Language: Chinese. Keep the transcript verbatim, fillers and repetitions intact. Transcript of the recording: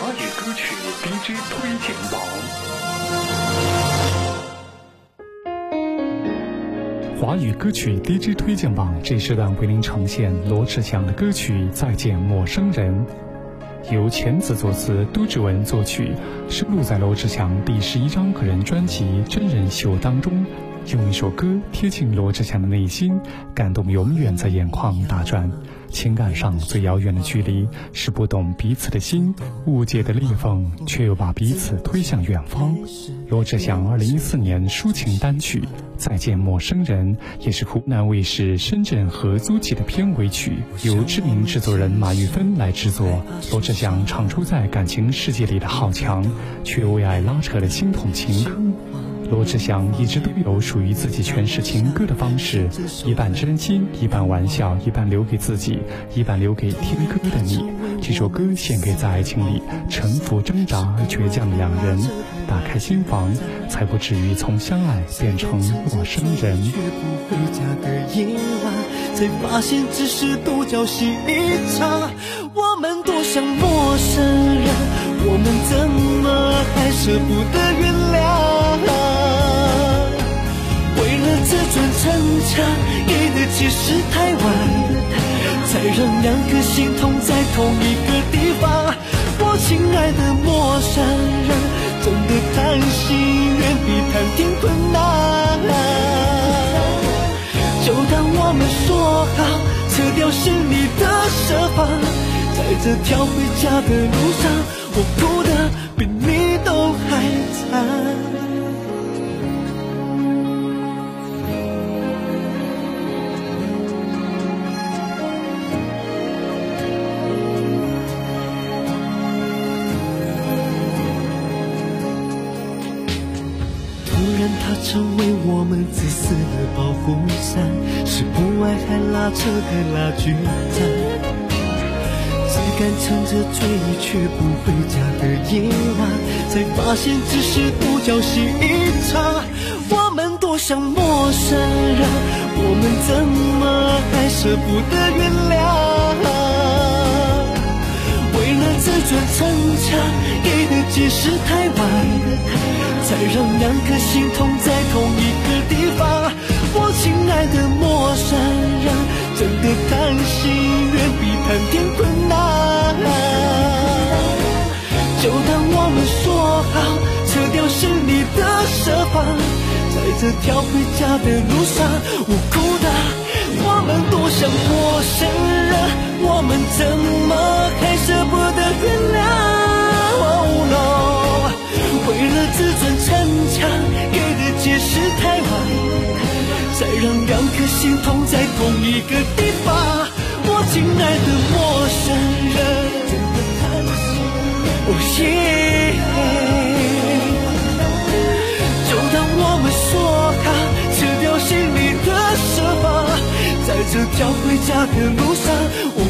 华语歌曲 D J 推荐榜。华语歌曲 D J 推荐榜这时段为您呈现罗志祥的歌曲《再见陌生人》，由钱子作词，杜志文作曲，收录在罗志祥第十一张个人专辑《真人秀》当中。用一首歌贴近罗志祥的内心，感动永远在眼眶打转。情感上最遥远的距离，是不懂彼此的心，误解的裂缝，却又把彼此推向远方。罗志祥二零一四年抒情单曲《再见陌生人》也是湖南卫视深圳合租记的片尾曲，由知名制作人马玉芬来制作。罗志祥唱出在感情世界里的好强，却为爱拉扯的心痛情歌。罗志祥一直都有属于自己诠释情歌的方式，一半真心，一半玩笑，一半留给自己，一半留给听歌的你。这首歌献给在爱情里沉浮挣扎而倔强的两人，打开心房，才不至于从相爱变成陌生人。却不回家的夜晚，才发现只是独角戏一场。我们多像陌生人，我们怎么还舍不得原谅？自尊逞强，给的解释太晚，才让两颗心痛在同一个地方。我亲爱的陌生人，真的贪心远比谈天困难。就当我们说好，撤掉心里的设防，在这条回家的路上，我哭得比你都还惨。它成为我们自私的保护伞，是不爱还拉扯还拉锯战，只敢撑着醉却不回家的夜晚，才发现只是独角戏一场。我们多像陌生人，我们怎么还舍不得原谅？为了自尊逞强，给的解释太晚，才让两颗心痛在同一个地方。我亲爱的陌生人，真的贪心远比谈天困难。就当我们说好，撤掉心里的设防，在这条回家的路上，我哭的。我们多像陌生人，我们怎么还舍不得原谅？Oh no，为了自尊逞强，给的解释太晚，才让两颗心痛在同一个地方。我亲爱的陌生人，哦耶！就当我们说好，撤掉心里的设防，在这条回家的路上。